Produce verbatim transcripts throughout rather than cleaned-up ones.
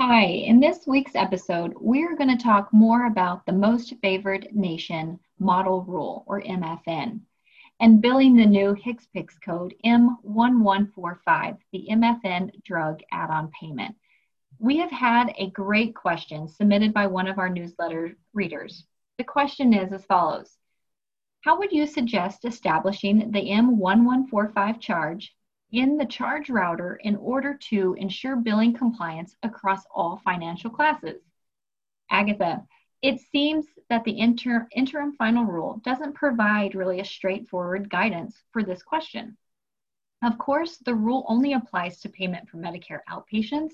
Hi, in this week's episode, we're going to talk more about the Most Favored Nation Model Rule, or M F N, and billing the new H C P C S code M eleven forty-five, the M F N drug add-on payment. We have had a great question submitted by one of our newsletter readers. The question is as follows. How would you suggest establishing the M eleven forty-five charge in the charge router in order to ensure billing compliance across all financial classes? Agatha, it seems that the inter- interim final rule doesn't provide really a straightforward guidance for this question. Of course, the rule only applies to payment for Medicare outpatients,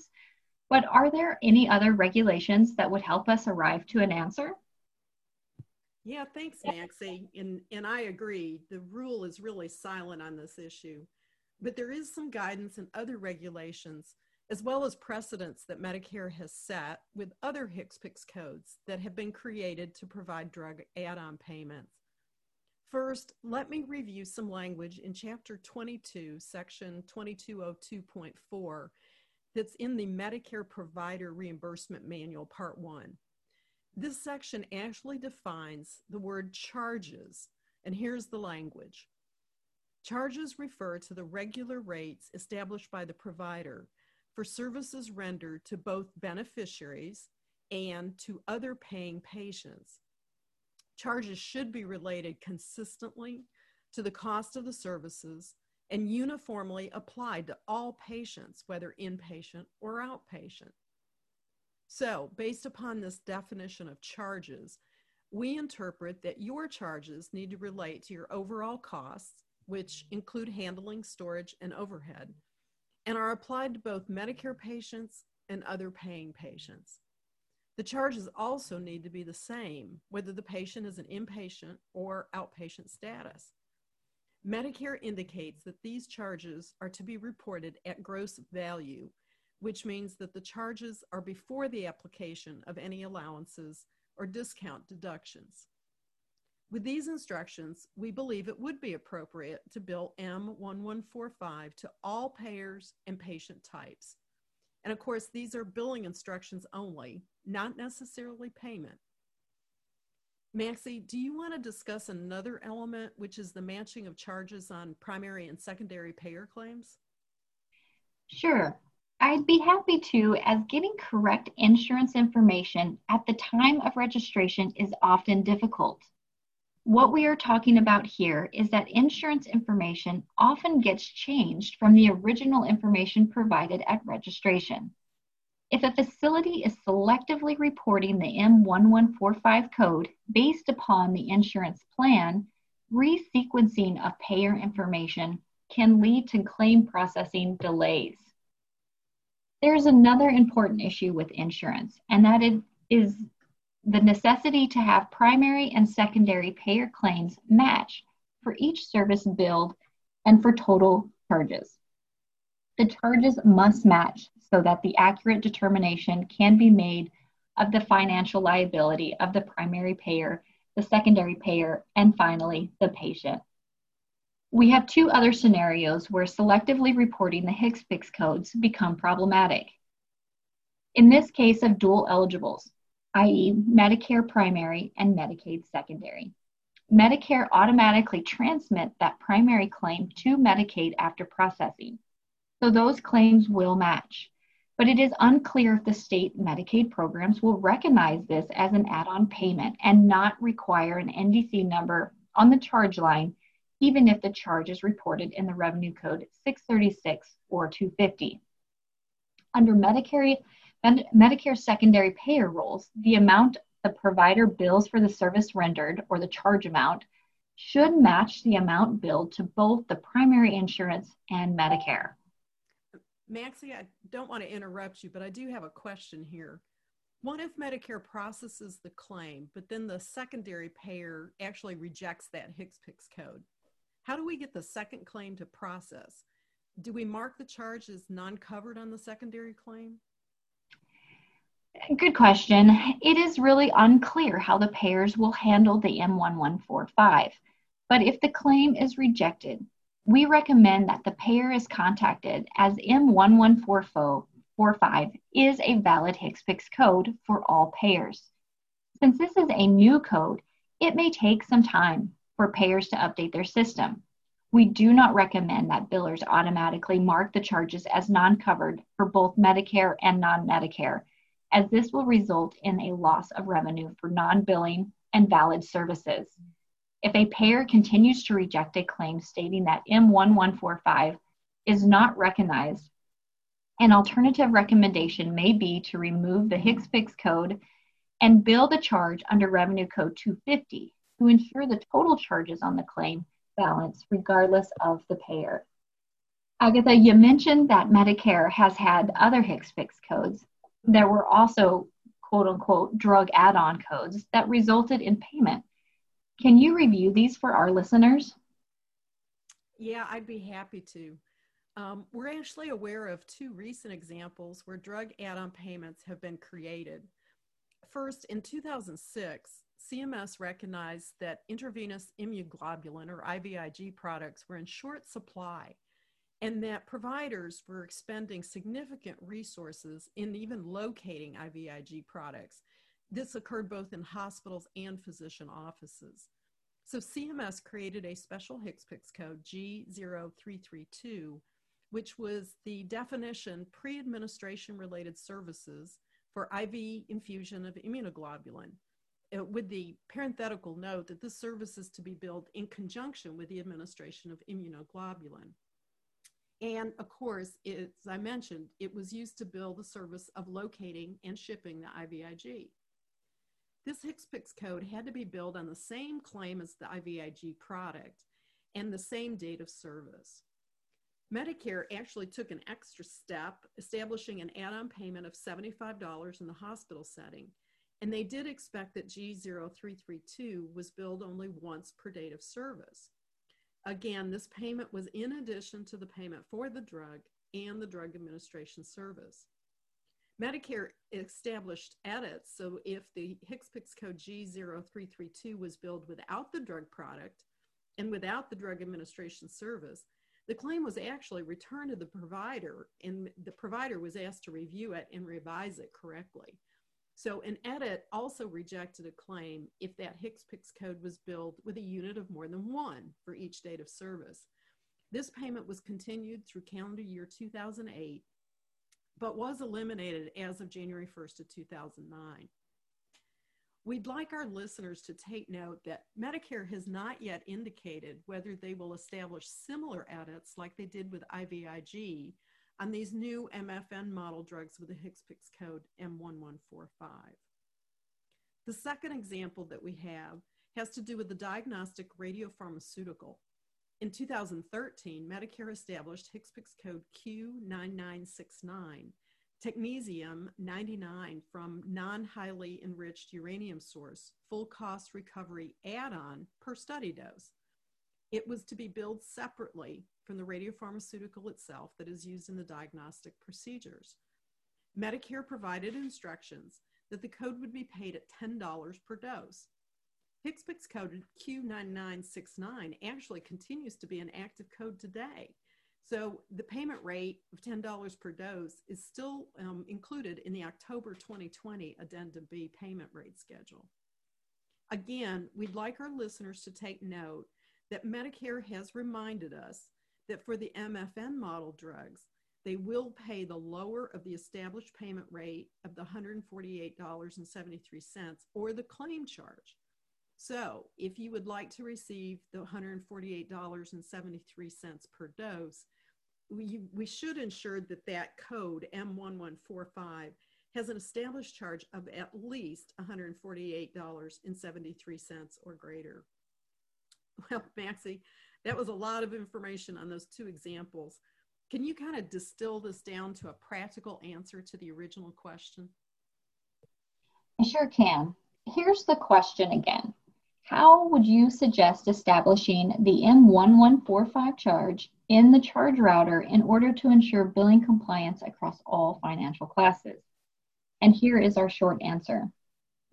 but are there any other regulations that would help us arrive to an answer? Yeah, thanks, Maxie, and, and I agree. The rule is really silent on this issue. But there is some guidance in other regulations, as well as precedents that Medicare has set with other H C P C S codes that have been created to provide drug add-on payments. First, let me review some language in Chapter twenty-two, Section twenty-two oh two point four, that's in the Medicare Provider Reimbursement Manual, Part one. This section actually defines the word charges, and here's the language. Charges refer to the regular rates established by the provider for services rendered to both beneficiaries and to other paying patients. Charges should be related consistently to the cost of the services and uniformly applied to all patients, whether inpatient or outpatient. So, based upon this definition of charges, we interpret that your charges need to relate to your overall costs, which include handling, storage, and overhead, and are applied to both Medicare patients and other paying patients. The charges also need to be the same, whether the patient is an inpatient or outpatient status. Medicare indicates that these charges are to be reported at gross value, which means that the charges are before the application of any allowances or discount deductions. With these instructions, we believe it would be appropriate to bill M eleven forty-five to all payers and patient types. And of course, these are billing instructions only, not necessarily payment. Maxie, do you want to discuss another element, which is the matching of charges on primary and secondary payer claims? Sure. I'd be happy to, as getting correct insurance information at the time of registration is often difficult. What we are talking about here is that insurance information often gets changed from the original information provided at registration. If a facility is selectively reporting the M eleven forty-five code based upon the insurance plan, resequencing of payer information can lead to claim processing delays. There's another important issue with insurance, and that it is the necessity to have primary and secondary payer claims match for each service billed and for total charges. The charges must match so that the accurate determination can be made of the financial liability of the primary payer, the secondary payer, and finally, the patient. We have two other scenarios where selectively reporting the H C P C S codes become problematic. In this case of dual eligibles, that is Medicare primary and Medicaid secondary. Medicare automatically transmits that primary claim to Medicaid after processing, so those claims will match. But it is unclear if the state Medicaid programs will recognize this as an add-on payment and not require an N D C number on the charge line, even if the charge is reported in the Revenue Code six thirty-six or two fifty. Under Medicare And Medicare secondary payer rules, the amount the provider bills for the service rendered, or the charge amount, should match the amount billed to both the primary insurance and Medicare. Maxie, I don't want to interrupt you, but I do have a question here. What if Medicare processes the claim, but then the secondary payer actually rejects that H C P C S code? How do we get the second claim to process? Do we mark the charge as non-covered on the secondary claim? Good question. It is really unclear how the payers will handle the M eleven forty-five, but if the claim is rejected, we recommend that the payer is contacted as M eleven forty-five M eleven forty-five is a valid HCPCS code for all payers. Since this is a new code, it may take some time for payers to update their system. We do not recommend that billers automatically mark the charges as non-covered for both Medicare and non-Medicare, as this will result in a loss of revenue for non-billing and valid services. If a payer continues to reject a claim stating that M eleven forty-five is not recognized, an alternative recommendation may be to remove the HCPCS code and bill the charge under Revenue Code two fifty to ensure the total charges on the claim balance regardless of the payer. Agatha, you mentioned that Medicare has had other HCPCS codes. There were also quote-unquote drug add-on codes that resulted in payment. Can you review these for our listeners? Yeah, I'd be happy to. Um, we're actually aware of two recent examples where drug add-on payments have been created. First, in two thousand six, C M S recognized that intravenous immunoglobulin or I V I G products were in short supply and that providers were expending significant resources in even locating I V I G products. This occurred both in hospitals and physician offices. So C M S created a special HCPCS code G zero three three two, which was the definition pre-administration related services for I V infusion of immunoglobulin, with the parenthetical note that this service is to be billed in conjunction with the administration of immunoglobulin. And of course, as I mentioned, it was used to bill the service of locating and shipping the I V I G. This HCPCS code had to be billed on the same claim as the I V I G product and the same date of service. Medicare actually took an extra step, establishing an add-on payment of seventy-five dollars in the hospital setting, and they did expect that G zero three three two was billed only once per date of service. Again, this payment was in addition to the payment for the drug and the drug administration service. Medicare established edits, so if the HCPCS code G zero three three two was billed without the drug product and without the drug administration service, the claim was actually returned to the provider, and the provider was asked to review it and revise it correctly. So an edit also rejected a claim if that HCPCS code was billed with a unit of more than one for each date of service. This payment was continued through calendar year two thousand eight, but was eliminated as of January first of two thousand nine. We'd like our listeners to take note that Medicare has not yet indicated whether they will establish similar edits like they did with I V I G on these new M F N model drugs with the HCPCS code M eleven forty-five. The second example that we have has to do with the diagnostic radiopharmaceutical. In two thousand thirteen, Medicare established HCPCS code Q nine nine six nine, Technetium ninety-nine from non-highly enriched uranium source, full cost recovery add-on per study dose. It was to be billed separately from the radiopharmaceutical itself that is used in the diagnostic procedures. Medicare provided instructions that the code would be paid at ten dollars per dose. HCPCS code Q nine nine six nine actually continues to be an active code today. So the payment rate of ten dollars per dose is still um, included in the October twenty twenty Addendum B payment rate schedule. Again, we'd like our listeners to take note that Medicare has reminded us that for the M F N model drugs, they will pay the lower of the established payment rate of the one hundred forty-eight dollars and seventy-three cents or the claim charge. So if you would like to receive the one hundred forty-eight dollars and seventy-three cents per dose, we, we should ensure that that code M eleven forty-five has an established charge of at least one hundred forty-eight dollars and seventy-three cents or greater. Well, Maxie, that was a lot of information on those two examples. Can you kind of distill this down to a practical answer to the original question? I sure can. Here's the question again. How would you suggest establishing the M eleven forty-five charge in the charge router in order to ensure billing compliance across all financial classes? And here is our short answer.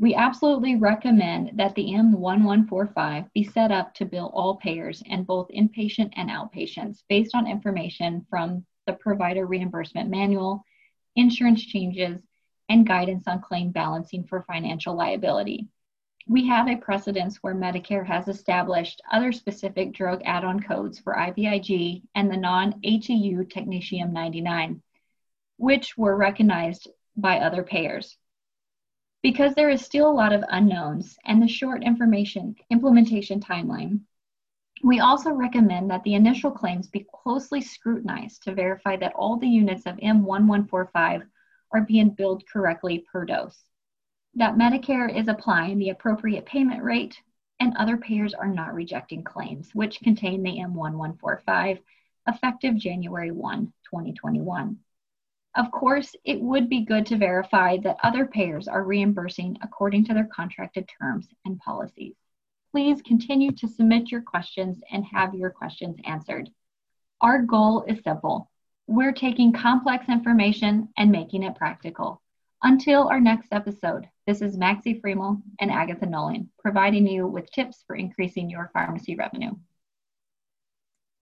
We absolutely recommend that the M eleven forty-five be set up to bill all payers and both inpatient and outpatients based on information from the Provider Reimbursement Manual, insurance changes, and guidance on claim balancing for financial liability. We have a precedence where Medicare has established other specific drug add-on codes for I V I G and the non-H E U Technetium ninety-nine, which were recognized by other payers. Because there is still a lot of unknowns and the short information implementation timeline, we also recommend that the initial claims be closely scrutinized to verify that all the units of M eleven forty-five are being billed correctly per dose, that Medicare is applying the appropriate payment rate, and other payers are not rejecting claims which contain the M eleven forty-five effective January first, twenty twenty-one. Of course, it would be good to verify that other payers are reimbursing according to their contracted terms and policies. Please continue to submit your questions and have your questions answered. Our goal is simple. We're taking complex information and making it practical. Until our next episode, this is Maxie Frimmel and Agatha Nolting, providing you with tips for increasing your pharmacy revenue.